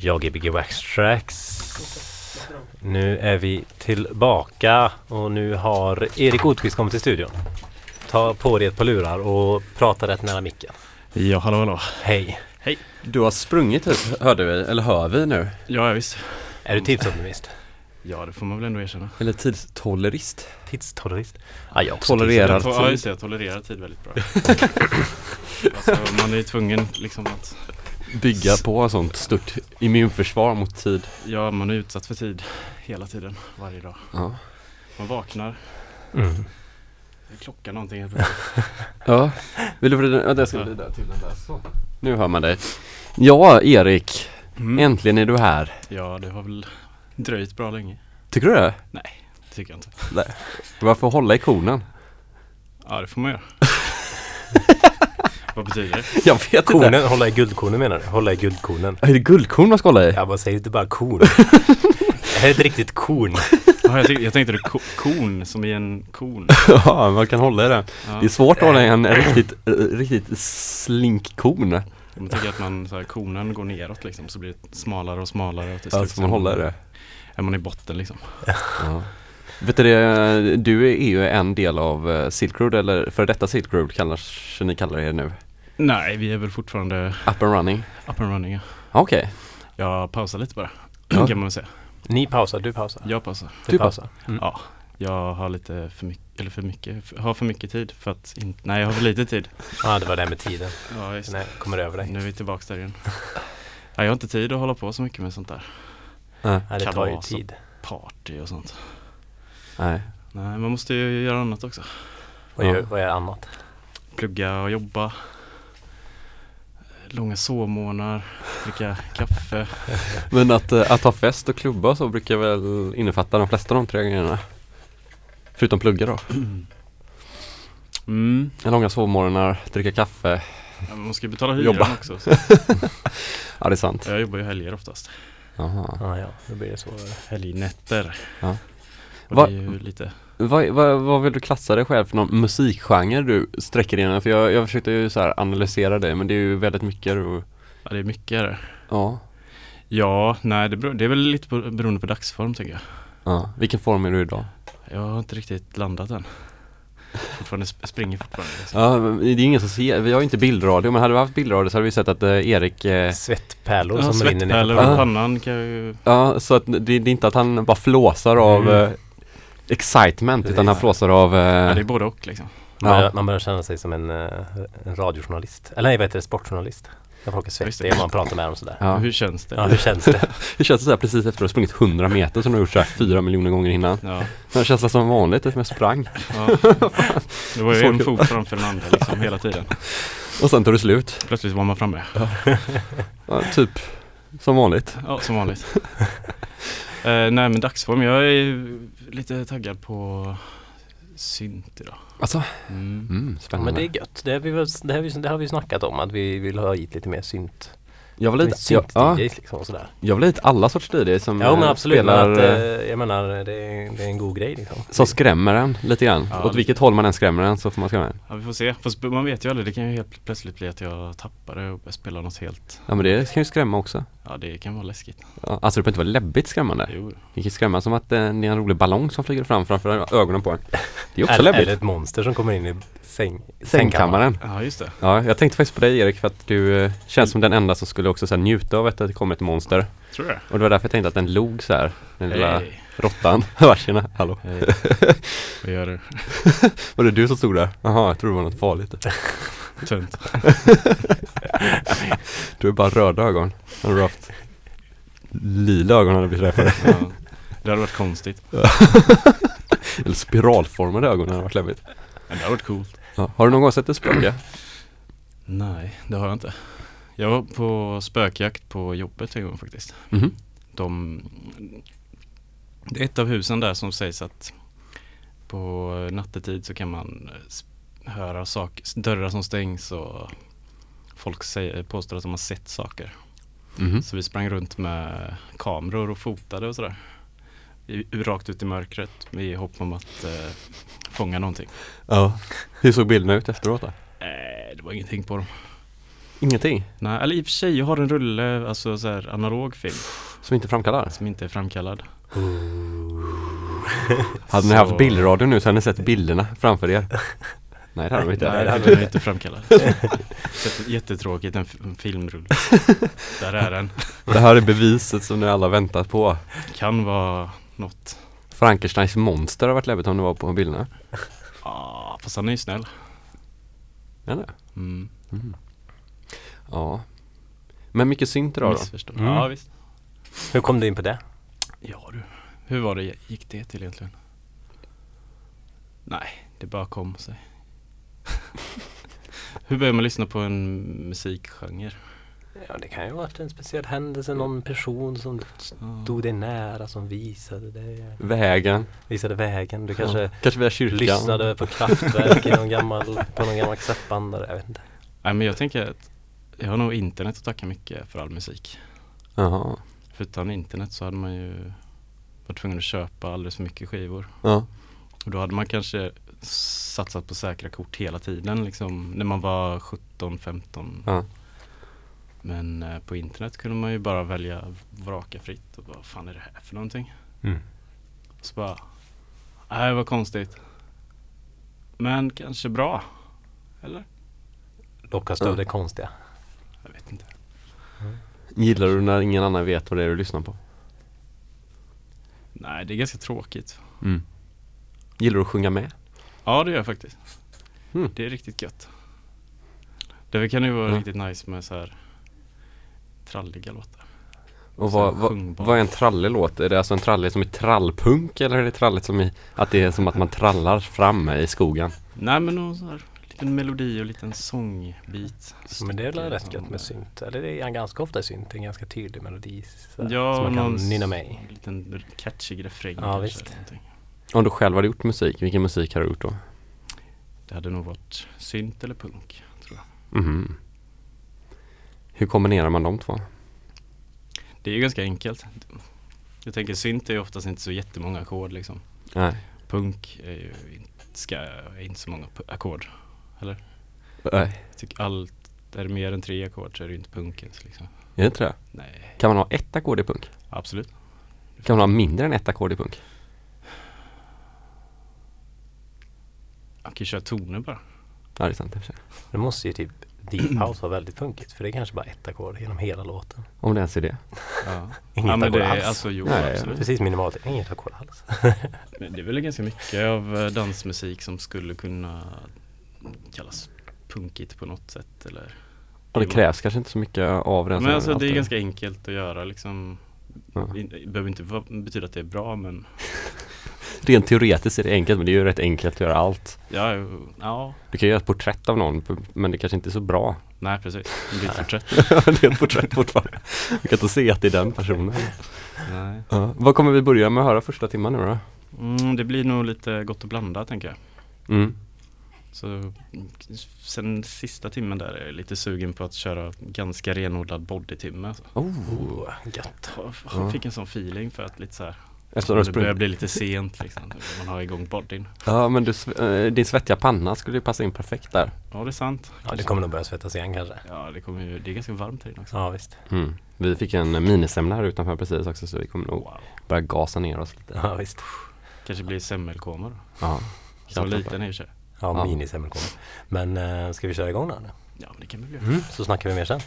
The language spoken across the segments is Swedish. Jag är GBG Wax Trax. Nu är vi tillbaka och nu har Erik Odqvist kommit till studion. Ta på dig ett par lurar och prata rätt nära micken. Ja, hallå. Hej. Hej. Du har sprungit hit, hörde vi, eller hör vi nu? Ja, visst. Är du tidsoptimist? Ja, det får man väl ändå erkänna. Eller tidstolerist. Tidstolerist? Ja, jag också. Tolererar tid. Ja, just det, jag tolererar tid väldigt bra. Alltså, man är ju tvungen liksom att bygga på sånt stort immunförsvar mot tid. Ja, man är utsatt för tid hela tiden, varje dag. Ja. Man vaknar. Mm. Klockan någonting. Ja. Vill du vrida? Ja, där ska vi vrida till den där. Så. Nu hör man dig. Ja, Erik. Mm. Äntligen är du här. Ja, det har väl dröjt bra länge. Tycker du det? Nej, det tycker jag inte. Nej. Varför hålla i konen? Ja, det får man göra. Vad betyder det? Jag vet konen, inte. Hålla i guldkonen menar du? Hålla i guldkonen. Är det guldkorn man ska hålla i? Ja, man säger inte bara korn. Det här är ett riktigt korn. Ja, jag tänkte det korn som är en korn. Ja, man kan hålla i den. Ja. Det är svårt att hålla i en riktigt slinkkorn. Man tänker att man, så här, konen går neråt liksom, så blir det smalare och smalare. Och till slut, alltså man håller det. Är man i botten liksom. Ja. Vet du är ju en del av Silk Road, eller för detta Silk Road kanske ni kallar er nu? Nej, vi är väl fortfarande up and running. Up and running, ja. Okej. Okay. Jag pausar lite bara, kan man väl säga. Ni pausar, du pausar. Jag pausar. Du pausar. Mm. Ja, jag har lite för mycket tid för att jag har för lite tid. Ja, det var det med tiden. Ja, just. Nej, kommer över dig. Nu är vi tillbaka där igen. Ja, jag har inte tid att hålla på så mycket med sånt där. Nej, ja, det tar ju tid. Party och sånt. Nej. Nej, man måste ju göra annat också. Vad är annat? Plugga och jobba. Långa sovmånader, dricka kaffe. Men att ha fest och klubba så brukar väl innefatta de flesta av de tre grejerna. Förutom plugga då. Mm. Långa sovmånader, dricka kaffe. Ja, man ska betala hyran också. Så. Ja, det är sant. Jag jobbar ju helger oftast. Aha. Ja, det blir så. Helgnätter. Ja. Vad vill du klassa dig själv för någon musikgenre du sträcker in? För jag försökte ju så här analysera dig, men det är ju väldigt mycket. Ja, det är mycket det. Ja. Ja, nej, det är väl lite beroende på dagsform tycker jag. Ja. Vilken form är du idag? Jag har inte riktigt landat än. Fortfarande springer fortfarande. Liksom. Ja, det är ingen som ser. Vi har inte bildradio, men hade vi haft bildradio så hade vi sett att Erik svettpärlor som rinner ner på pannan kan ju. Ja, så att det är inte att han bara flåsar av excitement, precis. Utan han flåsar av ja, det är både och liksom. Man börjar känna sig som en radiojournalist. Eller jag vet inte, sportjournalist. Jag folk är svettig och man pratar med dem sådär. Ja. Hur känns det? Ja, hur känns det? Hur känns det sådär precis efter att du har sprungit 100 meter som du har gjort såhär 4 miljoner gånger innan? Ja. Det känns det som vanligt, det som jag sprang. Ja. Det var ju en fot framför den andra liksom hela tiden. Och sen tar det slut. Plötsligt var man framme. Ja. Ja, typ som vanligt. Ja, som vanligt. Nej, men dagsform. Jag är lite taggad på synt idag. Alltså? Mm. Spännande. Men det är gött. Det har vi snackat om, att vi vill ha hit lite mer synt. Jag vill lite synt-DJs liksom och sådär. Jag vill lite alla sorts DJs som spelar. Ja, men absolut. Spelar, men att, jag menar, det är en god grej liksom. Så skrämmer den lite grann. Ja, åt vilket håll man än skrämmer den så får man skrämma den. Ja, vi får se. Fast man vet ju aldrig. Det kan ju helt plötsligt bli att jag tappar det och spelar något helt. Ja, men det kan ju skrämma också. Ja, det kan vara läskigt. Ja, alltså det behöver inte vara läbbigt skrämmande. Jo. Det kan skrämma som att det är en rolig ballong som flyger framför ögonen på en. Det är också läbbigt. Eller ett monster som kommer in i sängkammaren. Ja, just det. Ja, jag tänkte faktiskt på dig, Erik, för att du känns som den enda som skulle också så här, njuta av att det kommer ett monster. Tror jag. Och det var därför jag tänkte att den log så här. Den lilla råttan. Varsina, hallå. Hey. Vad gör du? Var det du som stod där? Jaha, jag tror det var något farligt. Tönt. Du är bara röda ögon. Har du haft lila ögon när du blir träffade? Ja, det hade varit konstigt. Eller spiralformade ögon hade varit läbbigt. Men det hade varit coolt. Ja. Har du någon gång sett ett spöke? Nej, det har jag inte. Jag var på spökjakt på jobbet en gång faktiskt. Mm-hmm. Det är ett av husen där som sägs att på nattetid så kan man höra dörrar som stängs och folk påstår att de har sett saker. Mm-hmm. Så vi sprang runt med kameror och fotade och sådär. Rakt ut i mörkret med hopp om att fånga någonting. Ja. Hur såg bilderna ut efteråt då? Det var ingenting på dem. Ingenting? Nej, eller i och för sig, jag har en rulle, alltså så här analog film. Som inte framkallar? Som inte är framkallad. Hade ni haft bildradio nu så hade ni sett bilderna framför er. Nej, det hade de inte. Nej, det hade de inte framkallat. Jättetråkigt, en filmrull. Där är den. Det här är beviset som ni alla väntat på. Kan vara något. Frankensteins monster har varit läbbigt om det var på bilderna. Ja, ah, fast han är ju snäll. Ja, det. Mm. Mm. Ja. Men mycket synt idag då? Mm. Ja, visst. Hur kom du in på det? Ja, du. Hur var det? Gick det till egentligen? Nej, det bara kom sig. Hur börjar man lyssna på en musikgenre? Ja, det kan ju vara en speciell händelse, någon person som stod dig nära, som visade dig vägen. Visade vägen. Du kanske via kyrkan. Lyssnade på Kraftverk på någon gammal kassettbandare, jag vet inte. Nej, men jag tänker att jag har nog internet att tacka mycket för all musik. Jaha. För utan internet så hade man ju varit tvungen att köpa alldeles för mycket skivor. Ja. Och då hade man kanske satsat på säkra kort hela tiden, liksom, när man var 17-15. Ja. Men på internet kunde man ju bara välja vraka fritt och vad fan är det här för någonting? Mm. Så bara, nej, vad konstigt. Men kanske bra, eller? Lockas du av det konstiga? Jag vet inte. Mm. Gillar du när ingen annan vet vad det är du lyssnar på? Nej, det är ganska tråkigt. Mm. Gillar du att sjunga med? Ja, det gör jag faktiskt. Mm. Det är riktigt gött. Det kan ju vara riktigt nice med så här tralliga låtar. Och vad är en trallig låt? Är det alltså en trallig som är trallpunk? Eller är det tralligt som i, att det är som att man trallar fram i skogen? Nej, men någon så här liten melodi och liten sångbit. Men det är väl rätt gött med synt. Eller det är ganska ofta synt. Det är en ganska tydlig melodi så, ja, som man kan nynna med i. En liten catchy refräng. Ja, visst. Om du själv hade gjort musik, vilken musik har du gjort då? Det hade nog varit synt eller punk, tror jag. Mm-hmm. Hur kombinerar man de två? Det är ju ganska enkelt. Jag tänker synt är ju oftast inte så jättemånga ackord liksom. Nej. Punk är ju inte så många ackord, eller? Nej. Jag tycker allt, är det mer än 3 ackord så är det ju inte punk ens liksom. Är det, tror jag? Nej. Kan man ha 1 ackord i punk? Absolut. Kan man ha mindre än 1 ackord i punk? Man kan ju köra toner bara. Ja, det är sant. Det måste ju typ deep house vara väldigt punkigt, för det är kanske bara 1 ackord genom hela låten. Om det ens är det. Ja. Inget ackord alls. Alltså, jo, nej, precis minimalt. Inget ackord alls. Men det är väl ganska mycket av dansmusik som skulle kunna kallas punkigt på något sätt. Eller. Och det krävs kanske inte så mycket av den. Men alltså, det är ganska enkelt att göra. Liksom. Ja. Det behöver inte betyda att det är bra, men... Rent teoretiskt är det enkelt, men det är ju rätt enkelt att göra allt. Ja. Du kan göra ett porträtt av någon, men det kanske inte är så bra. Nej, precis. Det är ett porträtt. Det är ett porträtt fortfarande. Du kan inte se att det är den personen. Nej. Ja. Vad kommer vi börja med att höra första timman nu då? Det blir nog lite gott och blanda, tänker jag. Mm. Så sen sista timmen där är jag lite sugen på att köra ganska renodlad bodytimme. Oh, gött. Jag fick en sån feeling för att lite så här... Det börjar bli lite sent liksom, man har igång bodyn. Ja, men din svettiga panna skulle ju passa in perfekt där. Ja, det är sant. Ja, det kommer nog börja svettas igen kanske. Ja, det är ganska varmt här också. Ja, visst. Mm. Vi fick en minisemla här utanför precis också, så vi kommer nog börja gasa ner oss lite. Ja, visst. Kanske blir semmelkoma då. Ja. Så liten är ju så. Ja, minisemmelkoma. Men ska vi köra igång då? Ja, men det kan vi göra. Mm. Så snackar vi mer sen.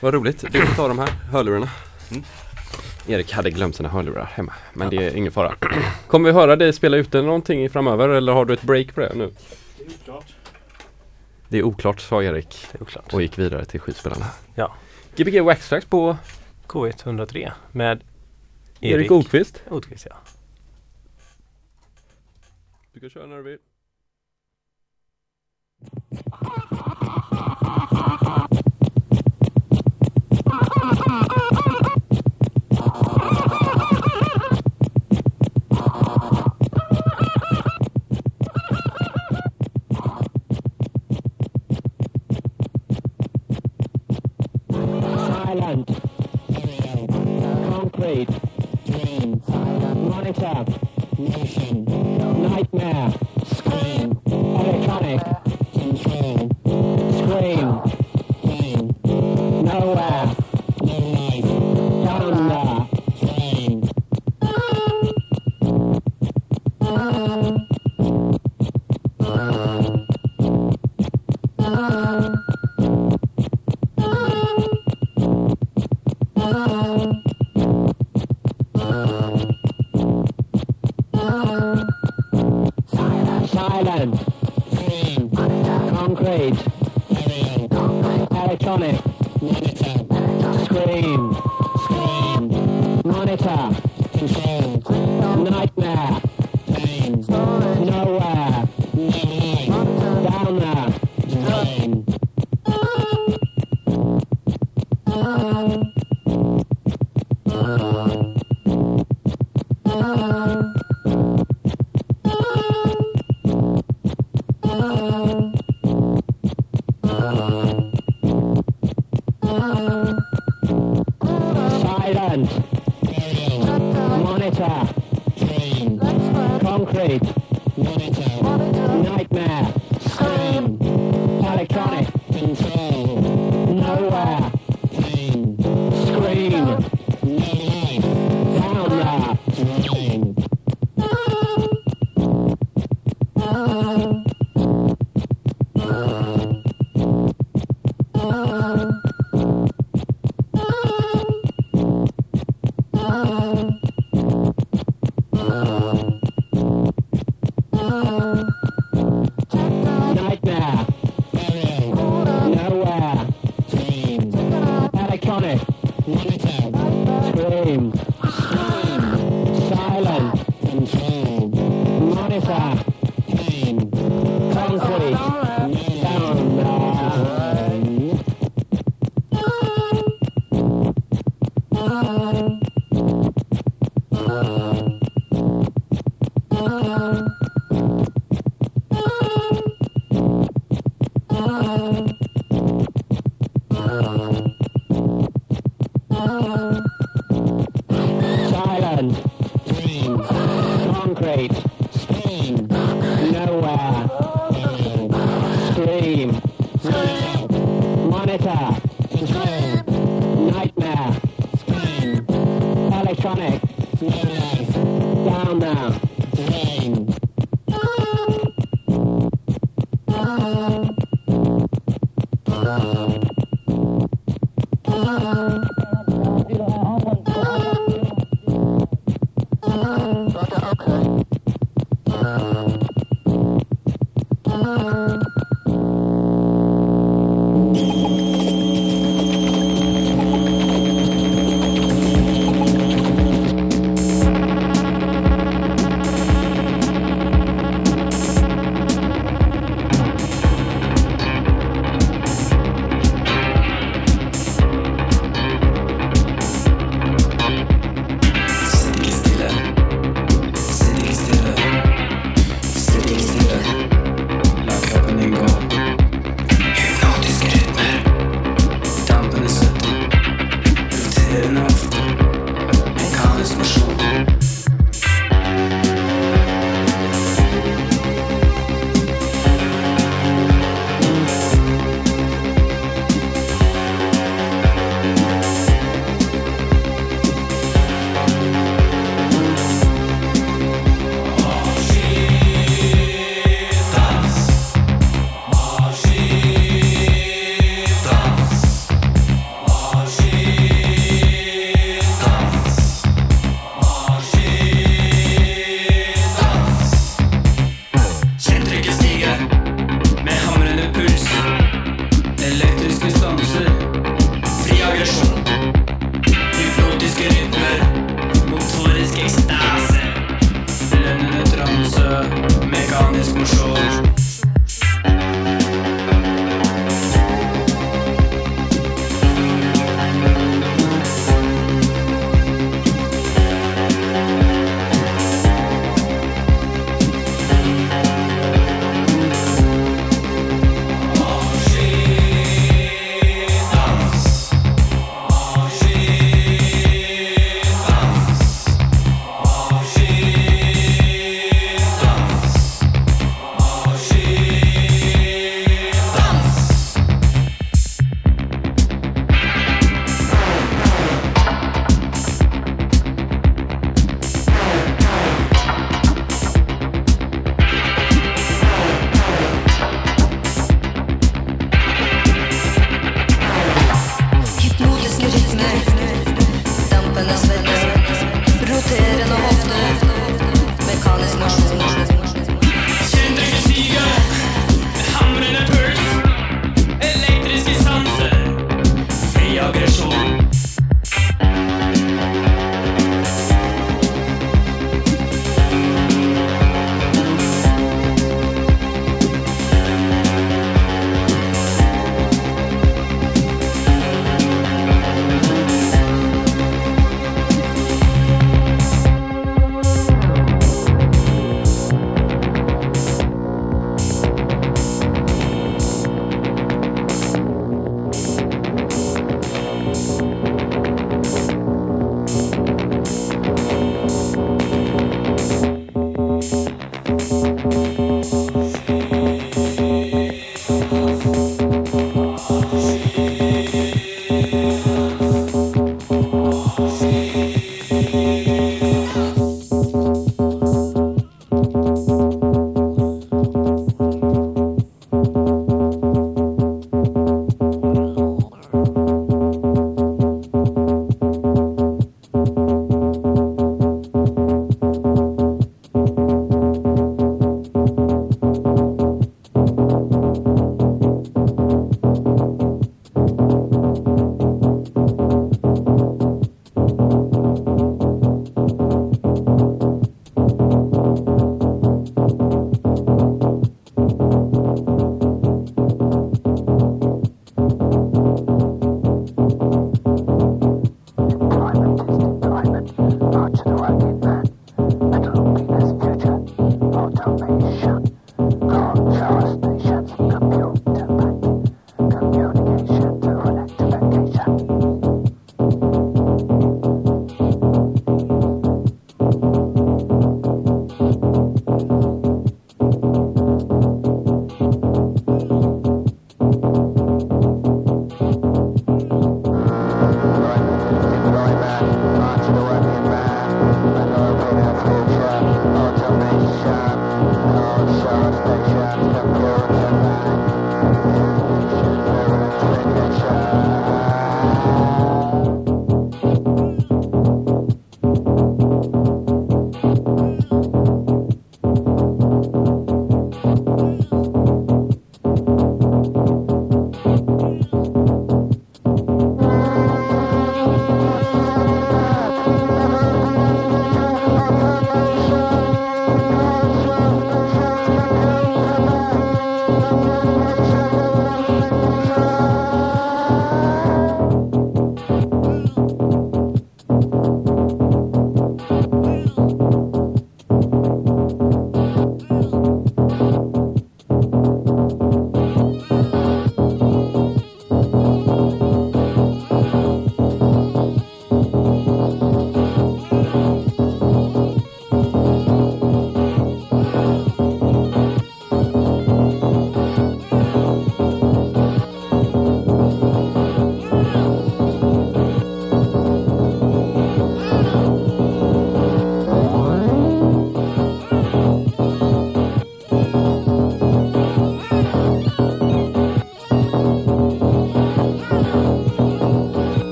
Vad roligt. Du får ta de här hörlurarna. Mm. Erik hade glömt sina hörlurar hemma, men det är ingen fara. Kommer vi höra dig spela ute någonting framöver, eller har du ett break på det nu? Det är oklart. Det är oklart, sa Erik. Det är oklart. Och gick vidare till skivspelarna. Ja. GBG Wax Trax på K103 med Erik Odqvist. Odqvist, ja. Du kan köra när du vill. Silent, concrete, dream, monitor, nation, nightmare, scream, electronic, scream, pain,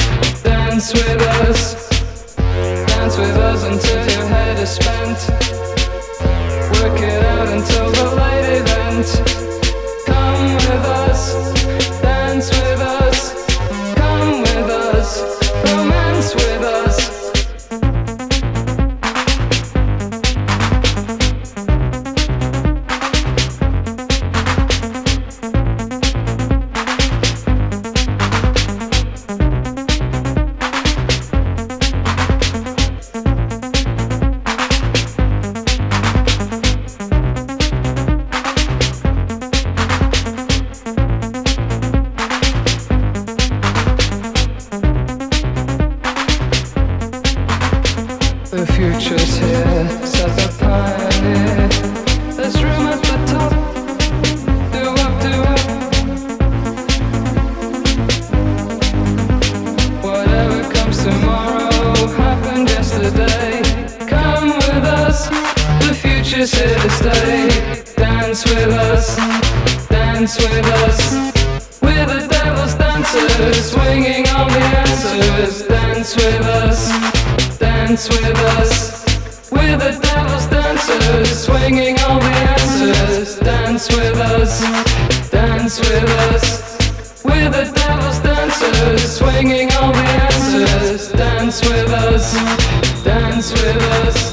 Dance with us, The future's here, set the planet. There's room at the top. Do up, do up. Whatever comes tomorrow happened yesterday. Come with us, the future's here to stay. Dance with us, dance with us. We're the devil's dancers, swinging on the answers. Dance with us, dance with us. We're the devil's dancers, swinging all the answers. Dance with us, dance with us. We're the devil's dancers, swinging all the answers. Dance with us, dance with us.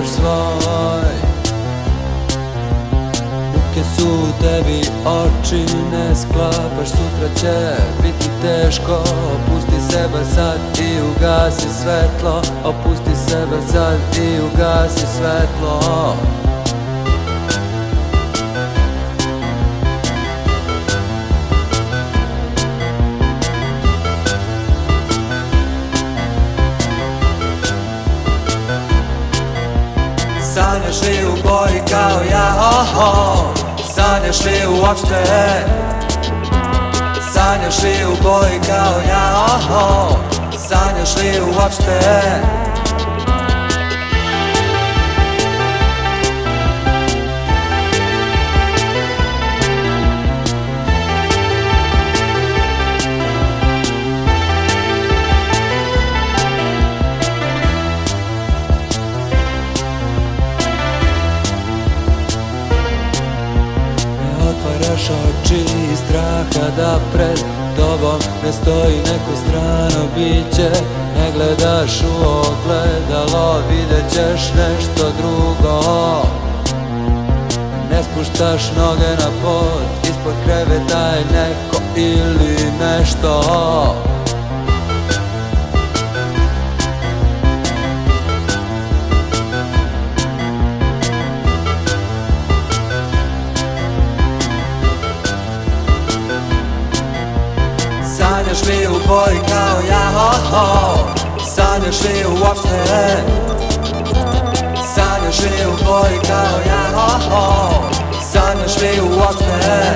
är svag. Ruke su u tebi, oči ne sklapaš, sutra će biti teško. Opusti sebe sad i ugasi svetlo. Opusti sebe sad i ugasi svetlo. Sanjaš li u boji kao ja, oh-ho? Sanjaš li uopšte? Sanjaš li u boji kao ja, oh-ho? Sanjaš li uopšte? Oči i straha da pred tobom ne stoji neko strano biće. Ne gledaš u ogledalo, vidjet ćeš nešto drugo. Ne spuštaš noge na pod, ispod kreveta je neko ili nešto. Sanjaš li u boji kao ja, ho-ho? Sanjaš li uopšte? Sanjaš li u boji kao ja, ho-ho? Sanjaš li uopšte?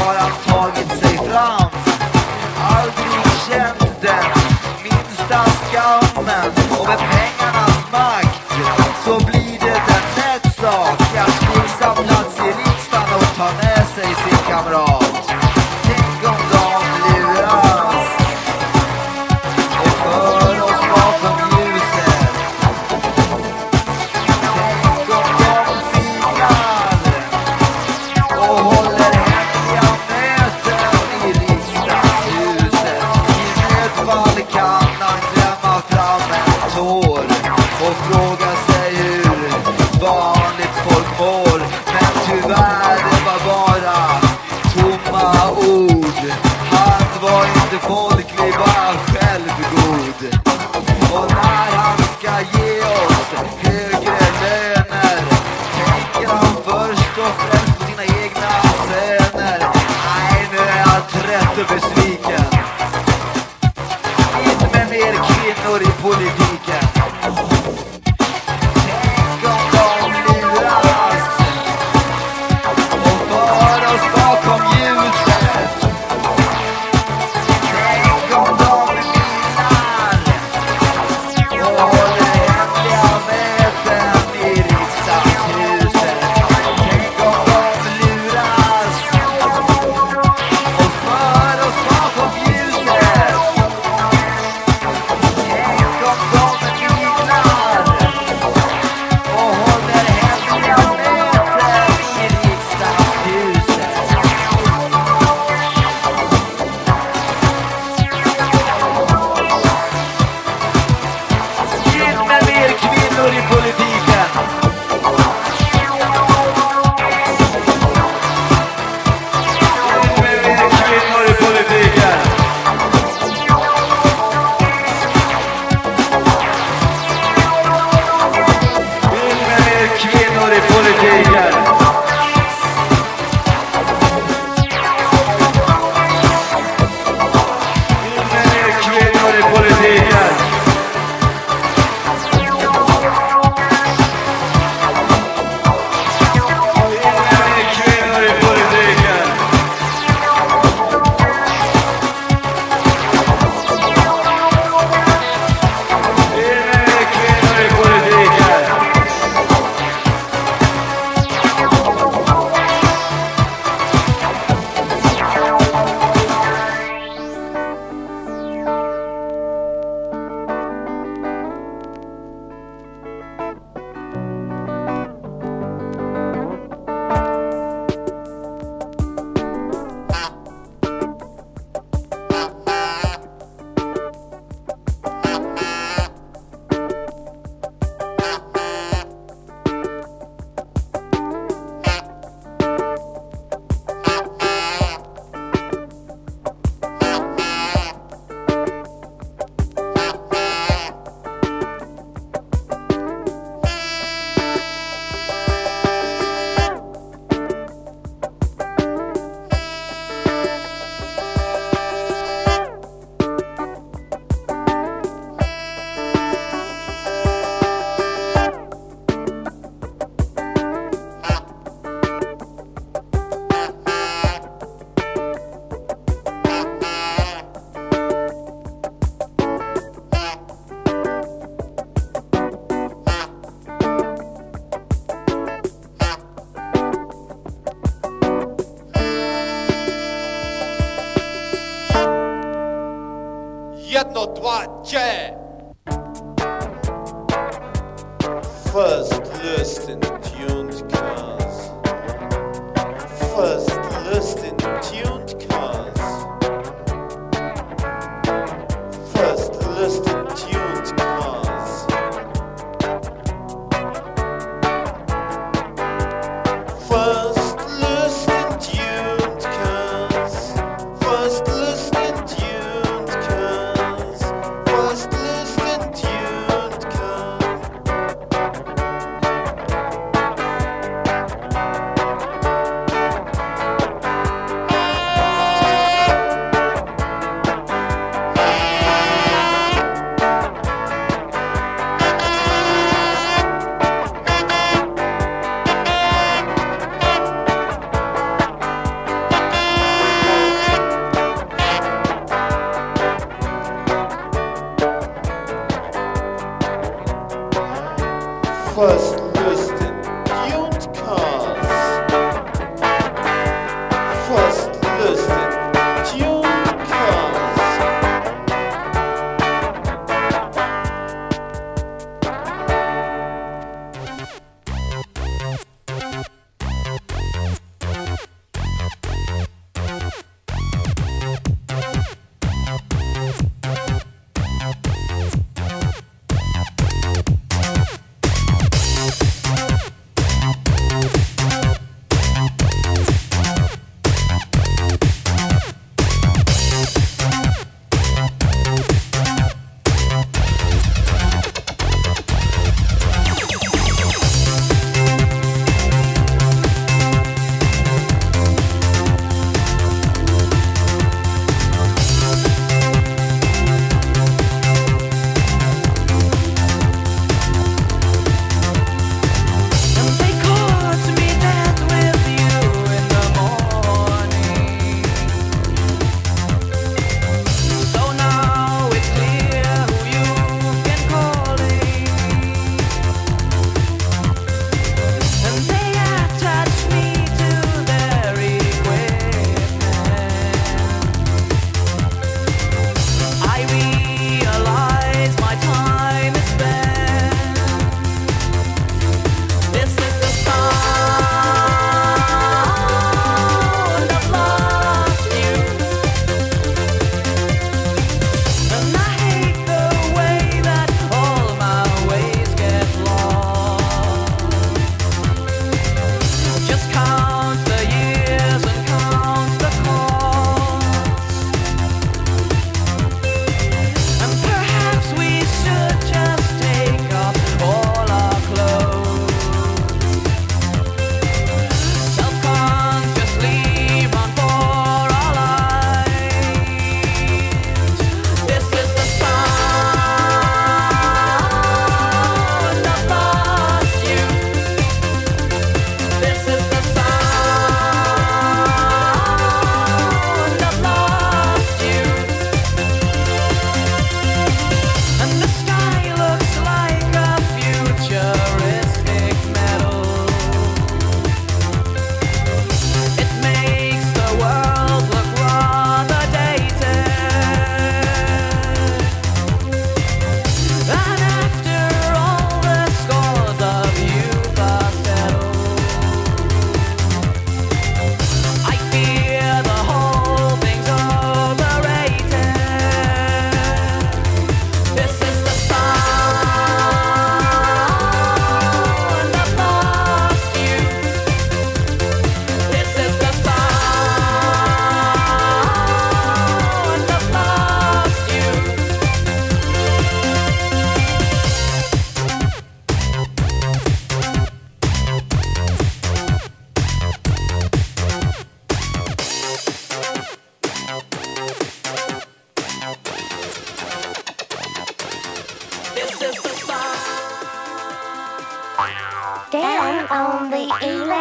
har han tagit sig fram. Aldrig känt den minsta skammen. Och med pengarnas makt så blir det en lätt sak. Jag skulle samlas i riksdagen och ta med sig sin kamrat. Tänk om de luras och för oss bakom ljuset. Tänk om de fingar och håller hemliga möten i riksdagshuset. I nödfall kan han klämma fram en tår och fråga sig hur vanligt folk mår. Men tyvärr det var bara tomma ord. Han var inte folklig, bara självgod. Och när han ska ge oss högre löner tänker han först och främst på sina egna söner. Nej, nu är jag trött och besviken. Inte med mer kvinnor i politiken.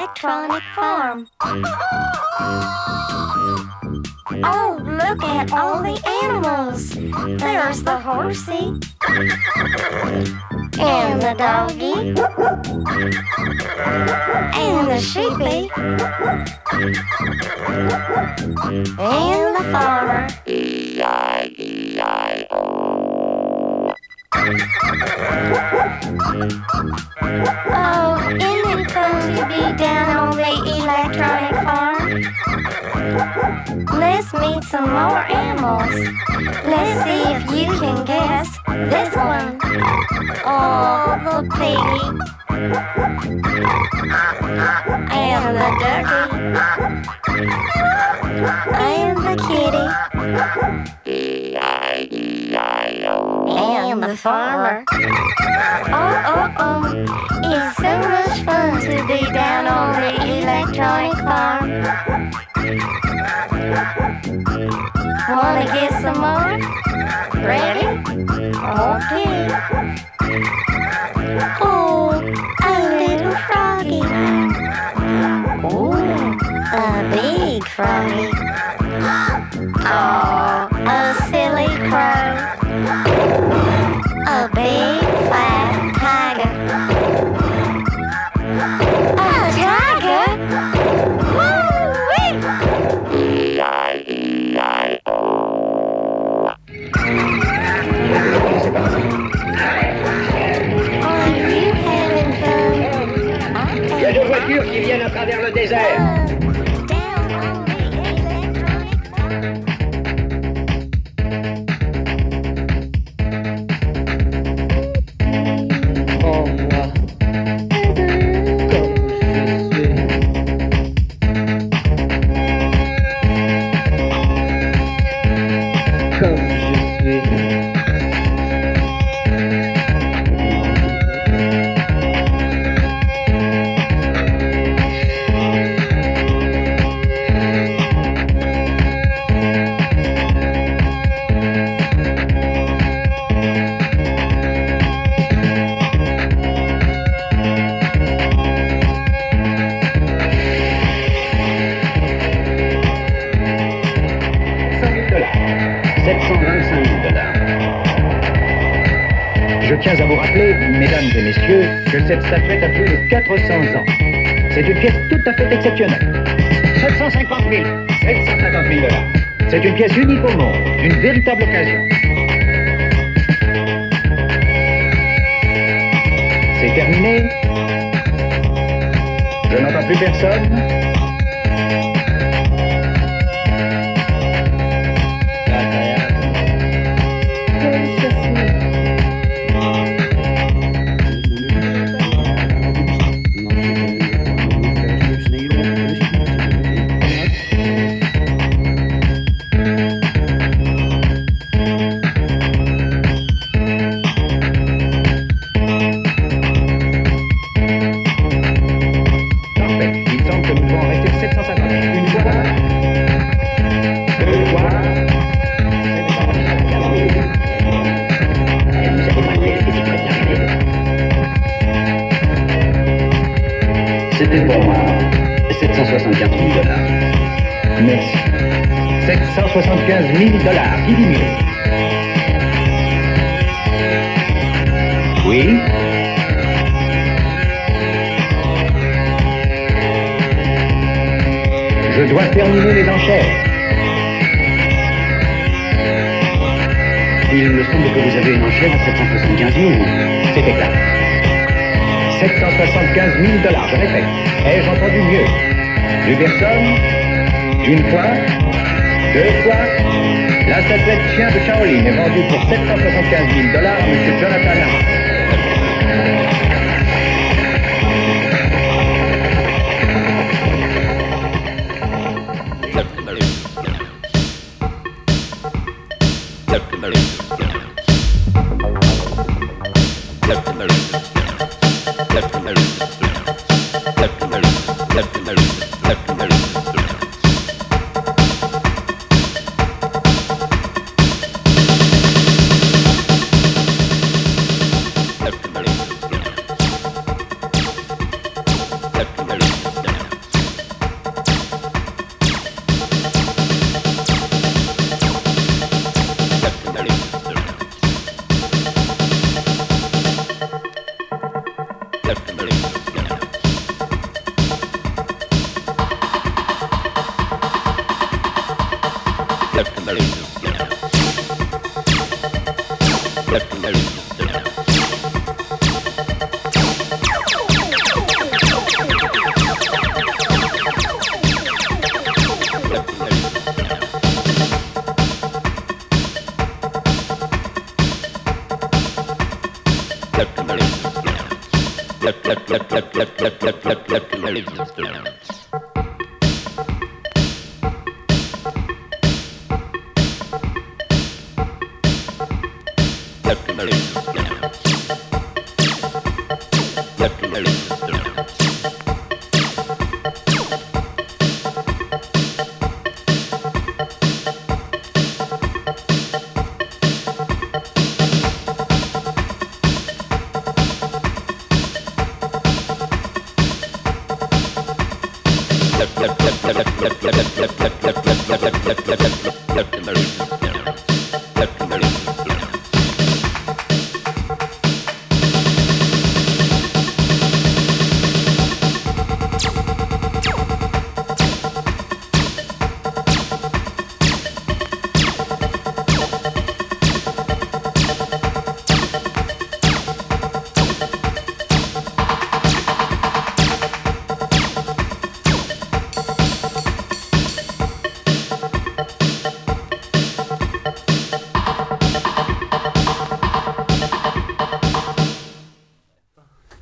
electronic farm. Oh, look at all the animals. There's the horsey and the doggy and the sheepy and the farmer. E-I-E-I-O. Oh, isn't it fun to be down on the electronic farm? Let's meet some more animals. Let's see if you can guess this one. Oh, the piggy. And the ducky. And the kitty. And the farmer. Oh, it's so much fun to be down on the electronic farm. Wanna get some more? Ready? Okay. Oh, a little froggy. Oh, a big froggy. Oh, a silly crow. A big fat tiger. A tiger? Woo-wee! E-I-E-I-O. Are you having fun? Il y a deux voitures qui viennent à travers le désert. Cette statuette a plus de 400 ans. C'est une pièce tout à fait exceptionnelle. 750 000 $. C'est une pièce unique au monde, une véritable occasion. C'est terminé. Je n'entends plus personne. That's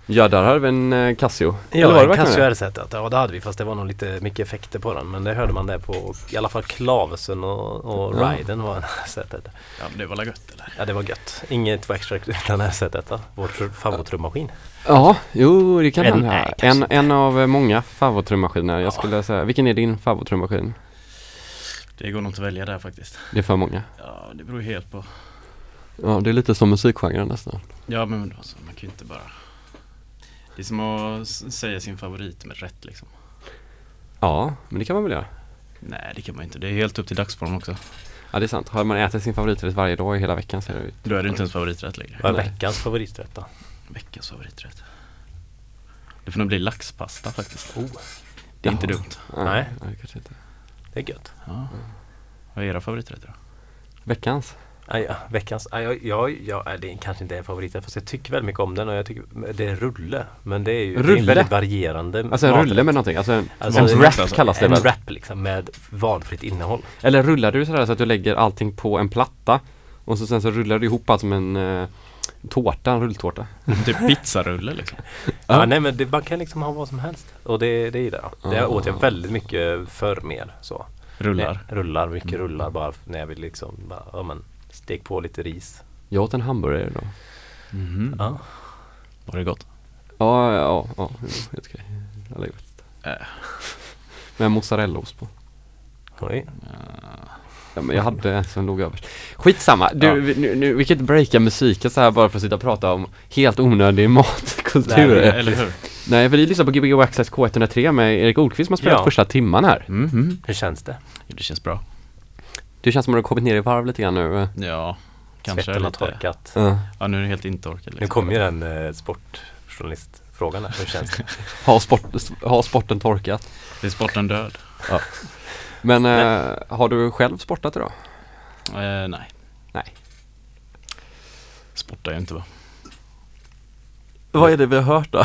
Ja, där hade vi en Casio. Ja, var det en Casio R100. Ja, det hade vi, fast det var nog lite mycket effekter på den. Men det hörde man där på, i alla fall klavelsen och ja. Riden var en R100. Ja, men det var gött, eller? Ja, det var gött. Inget extrakt utan R100. Vår favoritrummaskin. Ja, jo, det kan man ha. En av många favoritrummaskiner. Jag skulle säga, vilken är din favoritrummaskin? Det går nog inte att välja där faktiskt. Det är för många. Ja, det beror helt på. Ja, det är lite som musikgenren nästan. Ja, men alltså, man kan ju inte bara... Det är som att säga sin favorit med rätt liksom. Ja, men det kan man väl göra? Nej, det kan man inte. Det är helt upp till dagsform också. Ja, det är sant. Har man ätit sin favoriträtt varje dag i hela veckan så är det ju... Då är det inte ens favoriträtt längre. Vad är veckans favoriträtt då? Veckans favoriträtt? Det får nog bli laxpasta faktiskt. Oh, det är inte dumt. Nej, det kanske inte. Det är gött. Ja. Mm. Vad är era favoriträtter då? Veckans? Veckans. Det kanske inte är favoriten, fast jag tycker väldigt mycket om den och jag tycker det är rulle, men det är ju det är väldigt varierande. Alltså en rulle med någonting, en wrap kallas det väl. En wrap liksom med valfritt innehåll. Eller rullar du sådär så att du lägger allting på en platta och så sen så rullar du ihop allt som en tårta, en rulltårta. Typ pizzarulle liksom. Ja, nej men man kan liksom ha vad som helst och det är det. Det åt jag väldigt mycket för mer så. Rullar mycket rullar bara när jag vill liksom bara, stek på lite ris. Jag åt en hamburgare då. Mm-hmm. Ja. Var det gott? Ja. Helt okej. Jag lägger det. Med mozzarellaost på. Oj. Ja, men jag hade som låg överst. Skitsamma. Du, nu, vi kan inte breaka musiken så här bara för att sitta och prata om helt onödig matkultur. Nej, eller hur? Nej, för vi lyssnar på GBG Wax Trax K103 med Erik Odqvist som har spelat första timman här. Mm-hmm. Hur känns det? Det känns bra. Det känns som att du har kommit ner i varv lite grann nu. Ja, kanske lite. Torkat. Ja, nu är det helt intorkat. Liksom. Nu kommer ju den sportjournalistfrågan här. Hur känns det? Har sporten torkat? Är sporten död? Ja. Men har du själv sportat idag? Nej. Sportar jag inte, va? Vad är det vi har hört då?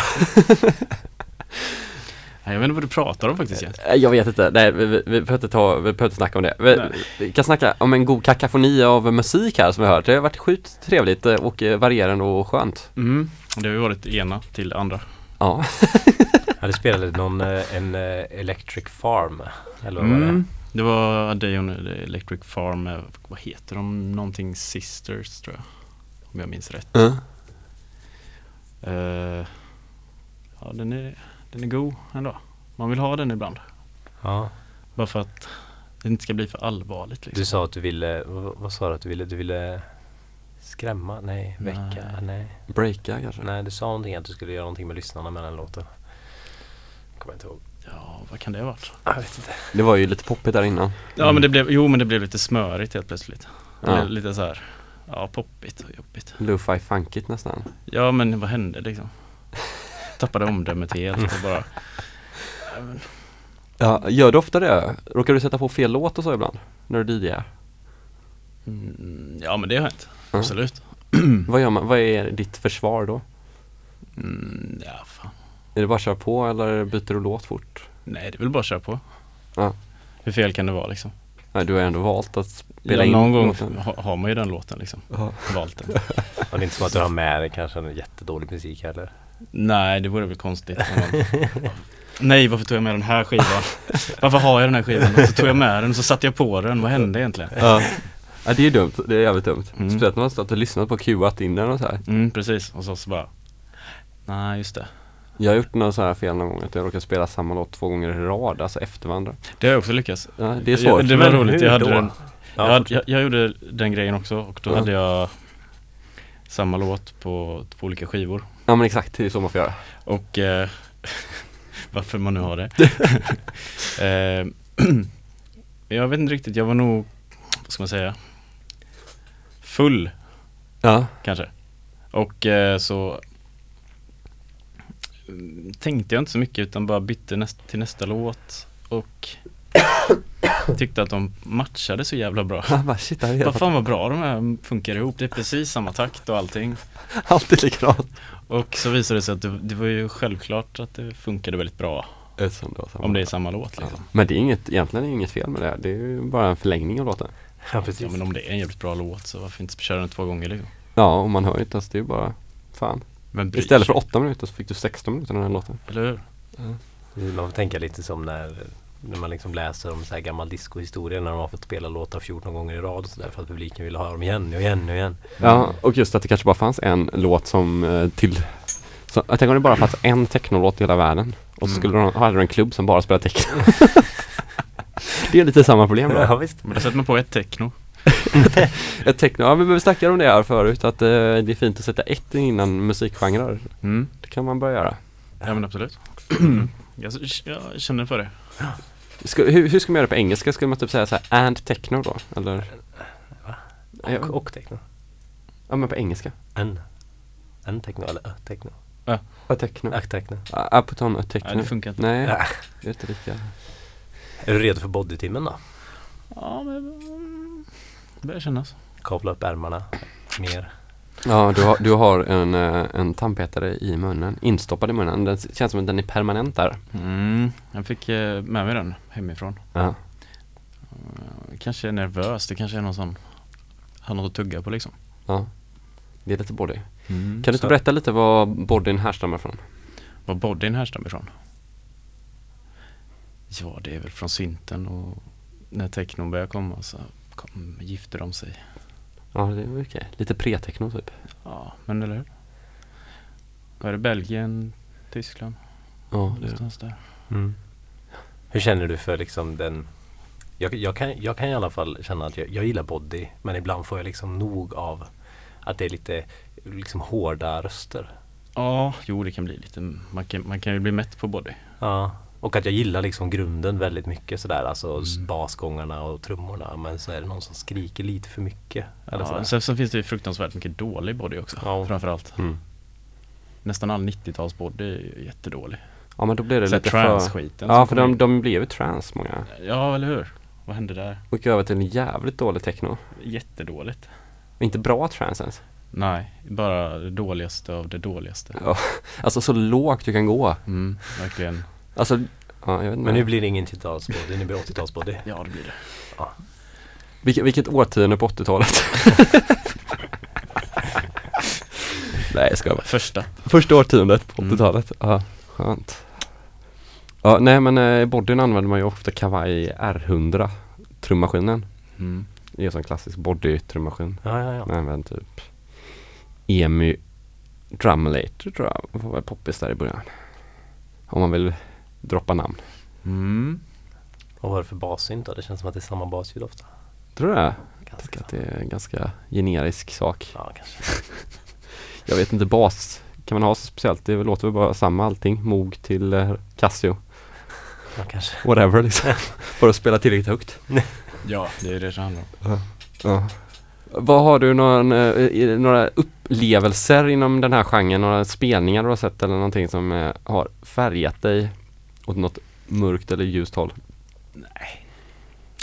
Jag vet inte vad du pratar om faktiskt. Jag vet inte. Nej, vi behöver inte snacka om det. Vi kan snacka om en god kakafoni av musik här som vi har hört. Det har varit sjukt trevligt och varierande och skönt. Mm. Det har ju varit ena till andra. Ja. Det spelade en Electric Farm. Eller vad var det? Det var Dion Electric Farm. Vad heter de? Någonting Sisters tror jag. Om jag minns rätt. Ja, den är god ändå. Man vill ha den ibland. Ja. Bara för att det inte ska bli för allvarligt. Liksom. Du sa att du ville... Vad sa du att du ville? Du ville skrämma? Nej, väcka? Nej. Breaka kanske? Nej, du sa någonting att du skulle göra någonting med lyssnarna med den låten. Kommer inte ihåg. Ja, vad kan det ha varit? Jag vet inte. Det var ju lite poppigt där innan. Ja, men det blev lite smörigt helt plötsligt. Ja. Lite så här... Ja, poppigt och jobbigt. Lo-fi funkigt nästan. Ja, men vad hände liksom? Tappade omdömet helt och bara... Ja, gör du ofta det? Råkar du sätta på fel låt och så ibland? När du DJar? Mm, ja, men det har hänt. Ja. Absolut. Vad gör man? Vad är ditt försvar då? Mm, ja, fan. Är det bara att köra på eller byter du låt fort? Nej, det är väl bara att köra på. Ja. Hur fel kan det vara liksom? Nej, du har ändå valt att spela in någon gång har man ju den låten liksom. Ja. Valt den. Och det är inte som att du har med dig kanske en jättedålig musik heller. Nej, det vore väl konstigt. Nej, varför tog jag med den här skivan? Varför har jag den här skivan? Och så tog jag med den, så satte jag på den. Vad hände egentligen? Ja. Ja, det är ju dumt. Det är jävligt dumt. Mm. Speciellt när man har lyssnat på Q-at in den och så här. Mm, precis. Och så bara... Nej, just det. Jag har gjort några så här fel någon gång att jag råkar spela samma låt 2 gånger i rad, alltså efter varandra. Det har jag också lyckats. Ja, det är svårt. Det var roligt. Jag gjorde den grejen också och då hade jag samma låt på 2 olika skivor. Ja, men exakt. Det är så man får göra. Och... varför man nu har det. Jag vet inte riktigt, jag var nog, vad ska man säga, full. Ja. Kanske. Och så tänkte jag inte så mycket utan bara bytte till nästa låt och tyckte att de matchade så jävla bra. Vad fan vad bra de här funkar ihop. Det är precis samma takt och allting. Alltid likadant. Och så visade det sig att det var ju självklart att det funkade väldigt bra. Om det är samma låt liksom. Ja. Men det är egentligen inget fel med det här. Det är ju bara en förlängning av låten. Ja, precis. Ja, men om det är en jävligt bra låt så varför inte köra den 2 gånger liksom? Ja, och man hör ju inte ens. Det är ju bara, fan. Istället för 8 minuter så fick du 16 minuter den här låten. Eller hur? Ja. Man får tänka lite som när man liksom läser om så här gammal discohistoria när de har fått spela låtar 14 gånger i rad och så där för att publiken ville ha dem igen och igen och igen. Ja, och just att det kanske bara fanns en låt som så, jag tänker om det bara fanns en technolåt i hela världen och så skulle de ha en klubb som bara spelar techno. Det är lite samma problem då. Ja, visst. Men då sätter man på ett techno. Ett techno. Ja, vi snackade om det här förut att det är fint att sätta ett innan musikgenrer. Mm. Det kan man börja göra. Ja, men absolut. Jag känner för det. Hur ska man göra det på engelska? Skulle man typ säga så här and techno då? Eller? Och techno. Ja, men på engelska. And techno eller techno. Ja. Techno. Apoton och techno. Det funkar inte. Nej, det är inte riktigt. Är du redo för bodytimmen då? Ja, men det börjar kännas. Kavla upp ärmarna mer. Ja, du har en tandpetare i munnen, instoppad i munnen. Den känns som att den är permanent där. Mm, jag fick med mig den hemifrån. Ja. Kanske är nervös, det kanske är någon som har något att tugga på liksom. Ja, det är lite body. Mm, kan du inte berätta lite vad bodyn härstammar från? Vad bodyn härstammar från? Ja, det är väl från synten och när technon börjar komma så gifter de sig. Ja, det är okej. Lite pre-techno typ. Ja, men eller hur? Var det Belgien, Tyskland? Ja, någonstans där. Mm. Hur känner du för liksom den... Jag kan i alla fall känna att jag gillar body, men ibland får jag liksom nog av att det är lite liksom hårda röster. Ja, jo det kan bli lite... Man kan ju bli mätt på body. Ja, och att jag gillar liksom grunden väldigt mycket sådär, alltså basgångarna och trummorna, men så är det någon som skriker lite för mycket. Eller ja, sen finns det ju fruktansvärt mycket dålig body också, framförallt. Mm. Nästan all 90-tals body är jättedålig. Ja, men då blir det så lite trans-skiten. Ja, för de blev ju trans många. Ja, eller hur? Vad hände där? Och gick över till en jävligt dålig techno. Jättedåligt. Men inte bra trans ens. Nej, bara det dåligaste av det dåligaste. Ja, alltså så lågt du kan gå. Mm, verkligen. Alltså, ja, jag vet inte. Men nu blir det ingen 80-talsbody, nu blir det 80-talsbody. Ja, det blir det. Ja. Vilket årtionde på 80-talet? Nej, jag skojar. Första årtiondet på 80-talet. Ja, skönt. Ja, nej, men bodyn använder man ju ofta Kawai R100 trummaskinen. Mm. Det är en sån klassisk body trummaskin. Ja. Man använder typ E-mu Drumulator, tror jag. Vad var poppis där i början? Om man vill droppa namn. Mm. Och vad är det för bassynt då? Det känns som att det är samma basljud ofta. Tror du det? Ganska. Att det är en ganska generisk sak. Ja, kanske. Jag vet inte, bas kan man ha så speciellt. Det låter väl bara samma allting. Moog till Casio. Ja, kanske. Whatever liksom. För att spela tillräckligt högt. Ja, det är det som handlar om. Ja. Vad har du några upplevelser inom den här genren? Några spelningar du har sett eller någonting som har färgat dig åt något mörkt eller ljust håll?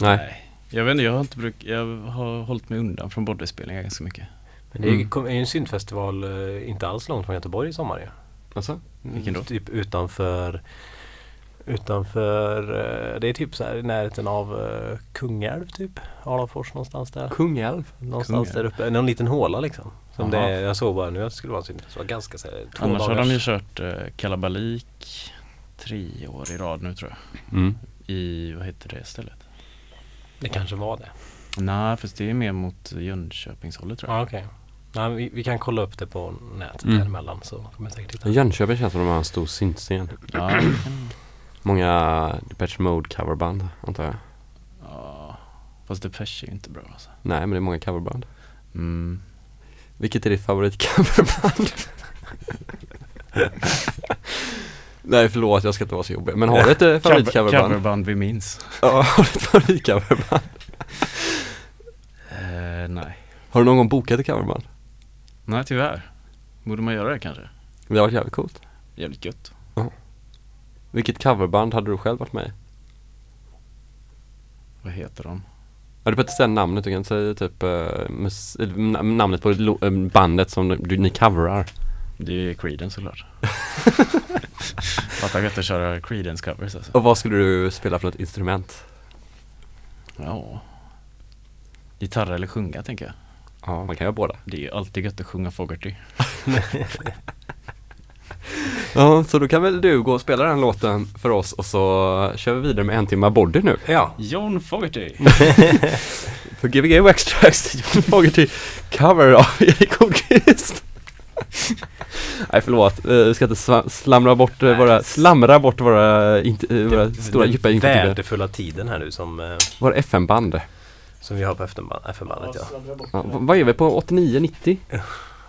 Nej. Jag vet inte, jag har hållit mig undan från bodyspelningar ganska mycket. Men det är ju en syntfestival inte alls långt från Göteborg i sommar. Ja. Alltså? Vilken då? Typ utanför det är typ så här i närheten av Kungälv typ. Alandfors någonstans där. Kungälv? Någonstans där uppe. Någon liten håla liksom. Som det, jag såg bara nu att det skulle vara en syntfestival. Ganska så här, annars har de ju kört Kalabalik 3 år i rad nu tror jag. Mm. I, vad heter det stället? Det kanske var det. Nej, för det är mer mot Jönköpingshållet tror jag. Ah, okay. Nej, vi kan kolla upp det på nätet däremellan så kommer jag säkert titta. Jönköping känns som de har en stor syntscen. Ja. Många Depeche Mode coverband antar jag. Ja, fast Depeche är ju inte bra alltså. Nej, men det är många coverband. Mm. Vilket är ditt favorit coverband? Nej, förlåt, jag ska inte vara så jobbig. Men har du ett favoritcoverband? Coverband vi minns. Ja, har du ett favoritcoverband? Nej. Har du någon gång bokat ett coverband? Nej, tyvärr. Borde man göra det kanske? Det har varit jävligt coolt. Jävligt gött. Vilket coverband hade du själv varit med i? Vad heter de? Ja, du får inte säga namnet. Du kan säga typ namnet på bandet som ni coverar. Det är ju Creedence såklart. Fattar gött att köra Creedence covers alltså. Och vad skulle du spela för något instrument? Ja, gitarr eller sjunga tänker jag. Ja, man kan göra båda. Det är ju alltid gött att sjunga Fogerty. Ja, så då kan väl du gå och spela den låten för oss och så kör vi vidare med en timma body nu. Ja, John Fogerty. För GBG Wax Trax, John Fogerty cover av Erik Odqvist. Nej, förlåt. Vi ska inte slamra bort våra stora djupa inkontinenter. Värdefulla tiden här nu som vår FN-band. Som vi har på FN-bandet, ja. Vad är vi på? 89, 90?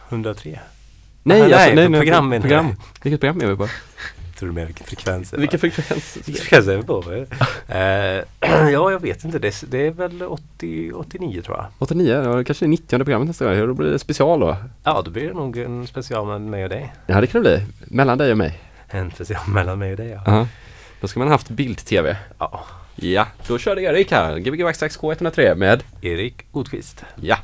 103. Nej, program. Vilket program är vi på? Tror du med vilken frekvens? Vilken frekvens är vi på? Ja, jag vet inte. Det är väl 89 tror jag. 89, ja, kanske 90:e programmet nästa gång. Då blir det special då. Ja, då blir det nog en special mellan mig och dig. Ja, det kan det bli. Mellan dig och mig. En special mellan mig och dig, ja. Uh-huh. Då ska man ha haft bild-tv. Ja. Ja, då körde Erik här. GBG Wax Trax K103 med Erik Odqvist. Ja.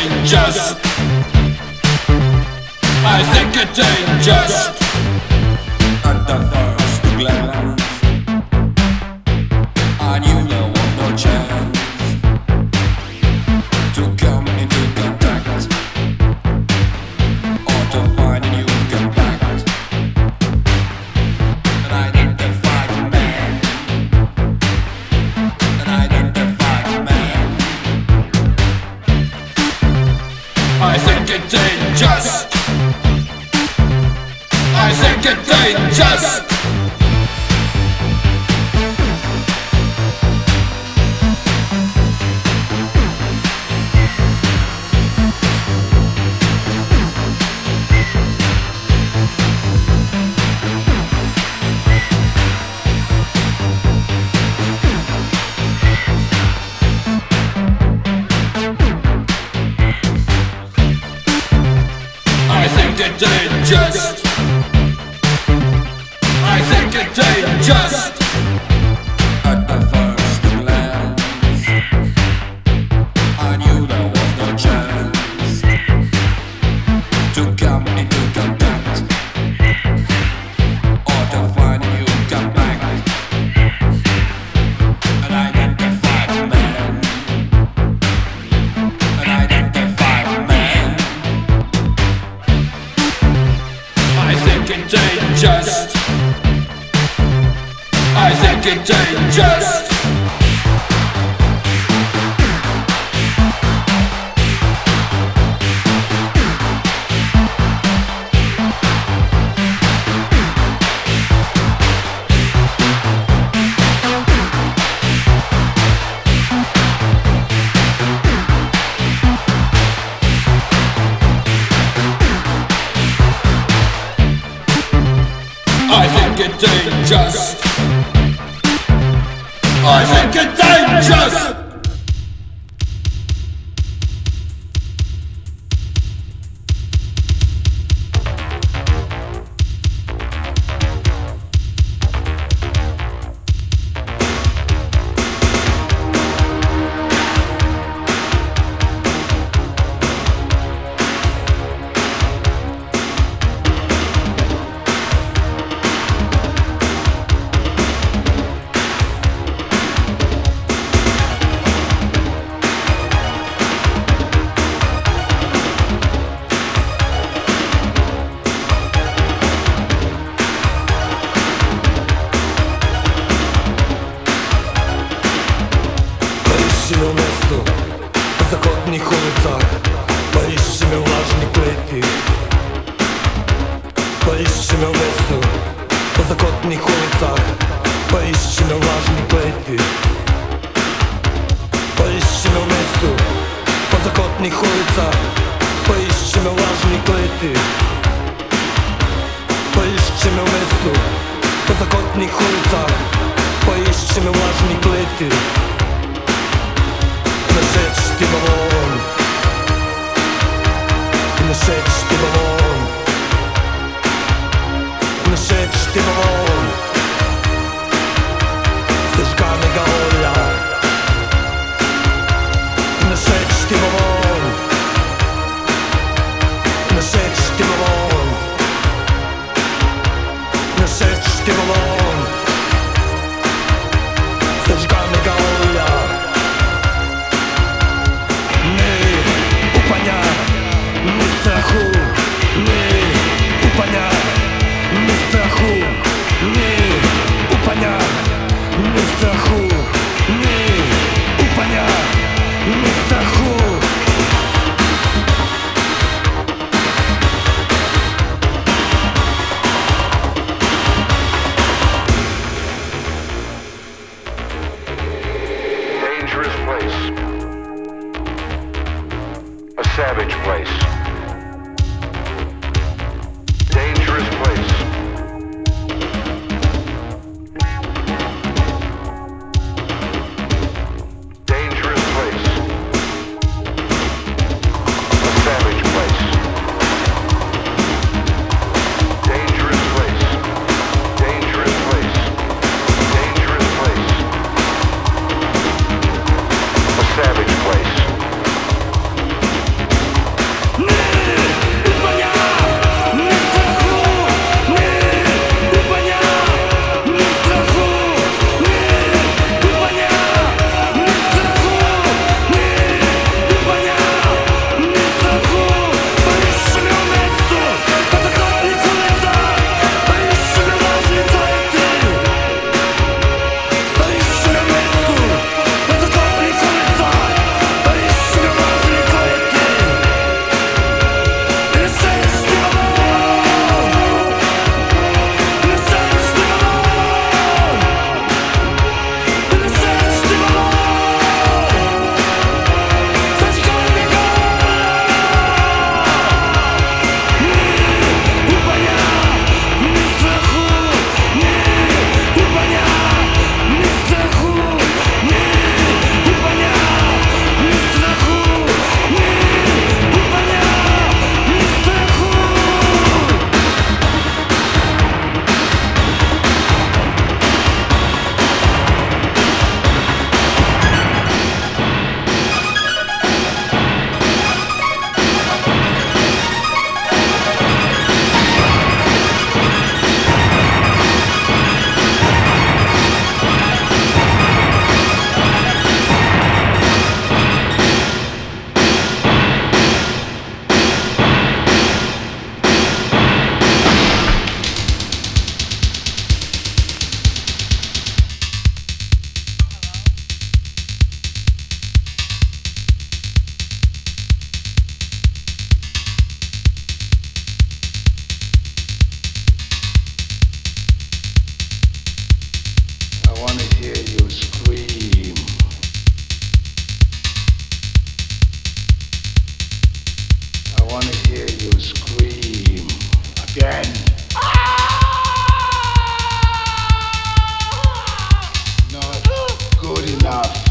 dangerous. I think it's dangerous. At the first glance I knew there was no chance to come into contact or to find a new contact. And I did the fight man. And I did the fight man. I think it's dangerous. I think it's dangerous. wanna hear you scream again. Not good enough.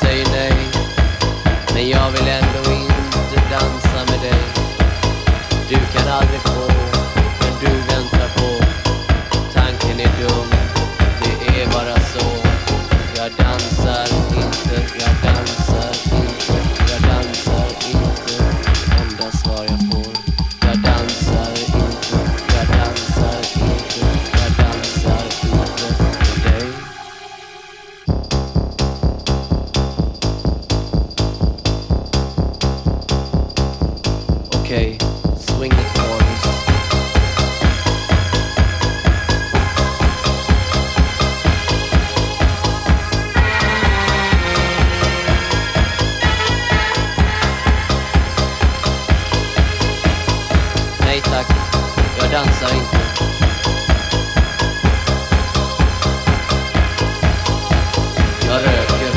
säger nej, men jag vill ändå inte dansa med dig. Du kan aldrig få, men du väntar på. Tanken är dum, det är bara så. Jag dansar inte, jag dansar inte, jag dansar inte. Enda svar jag får. Jag dansar inte, jag dansar inte, jag dansar inte med dig. Okej, swing it forwards. Jag dansar inte. Jag röker.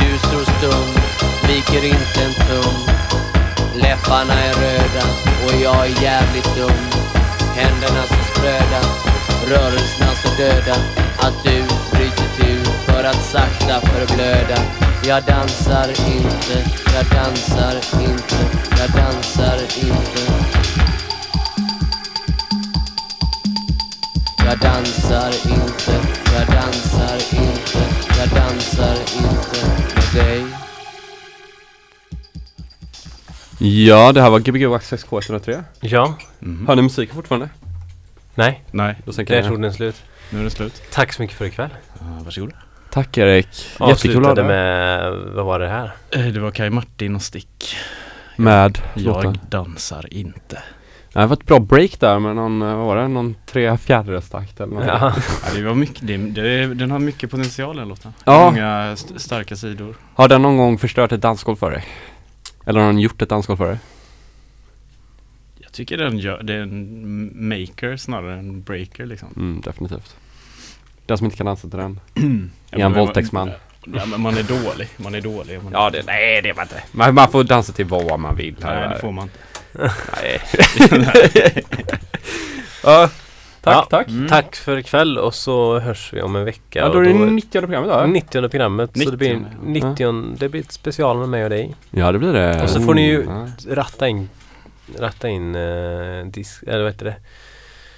Du står stum, viker inte en tum. Läpparna är röda och jag är jävligt dum. Händerna så spröda, rörelserna så döda. Att du bryter ut för att sakta förblöda. Jag dansar inte, jag dansar inte, jag dansar inte. Jag dansar inte, jag dansar inte, jag dansar inte med dig. Ja, det här var GBG Wax Trax K103. Ja. Mm-hmm. Hör ni musiken fortfarande? Nej. Nej. Jag tror den är slut. Nu är den slut. Tack så mycket för ikväll. Varsågod. Tack Erik. Avslutade med, vad var det här? Det var Kai Martin och Stick. Med jag dansar inte. Det var ett bra break där med någon 3/4-takt eller något. Ja. Ja, det var mycket, den har mycket potential den låten. Ja. Många starka sidor. Har den någon gång förstört ett dansgolv för dig? Eller har den gjort ett dansgolv för dig? Jag tycker det är en maker snarare än breaker liksom. Mm, definitivt. Den som inte kan dansa till den är en våldtäktsman. Ja, men man är dålig. Ja, nej, det är man inte. Man får dansa till vad man vill. Nej, det får man inte. Nej. Tack. Mm. Tack för ikväll och så hörs vi om en vecka. Ja, då är det 90:e programmet då. 90:e programmet. Så det blir 90:e. Det blir ett special med mig och dig. Ja, det blir det. Och så får ni ju ratta in disk, eller vad heter det?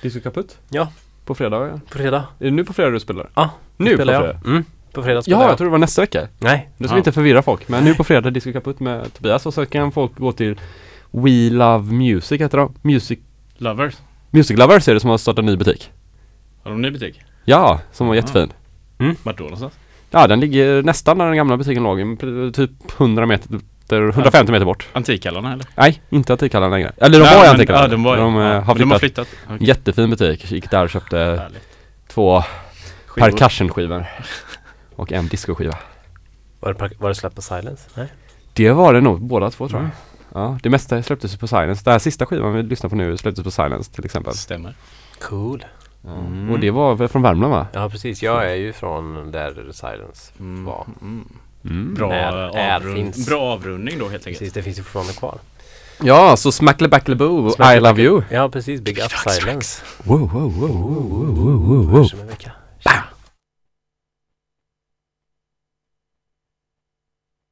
Disko kaputt? Ja. På fredag, ja. På fredag? Är det nu på fredag du spelar? Ja, nu spelar på fredag. Mm. På fredag spelar jag tror det var nästa vecka. Nej. Nu ska vi inte förvirra folk. Men nu på fredag, Disko kaputt med Tobias. Och så kan folk gå till We Love Music, heter de. Music Lovers. Music Lovers är det som har startat en ny butik. Har de en ny butik? Ja, som var jättefin. Mm. Vart då någonstans? Ja, den ligger nästan där den gamla butiken låg. Typ 150 meter bort. Antikhallarna eller? Nej, inte antikhallarna längre. Eller de var i antikhallarna. Ja, de har flyttat. Okay. Jättefin butik. Gick där och köpte två percussion-skivor. Och en disco-skiva. Var det släppt på Silence? Nej. Det var det nog. Båda två tror jag. Ja, det mesta släpptes på Silence. Den här sista skivan vi lyssnar på nu släpptes på Silence till exempel. Stämmer. Cool. Mm. Och det var från Värmland va? Ja, precis. Jag är ju från där Silence var. Mm. Mm. Bra avrundning då helt enkelt. Precis, det finns ju fortfarande kvar. Ja, så smackle backle boo och I love you. Ja, precis, big up silence. Wow.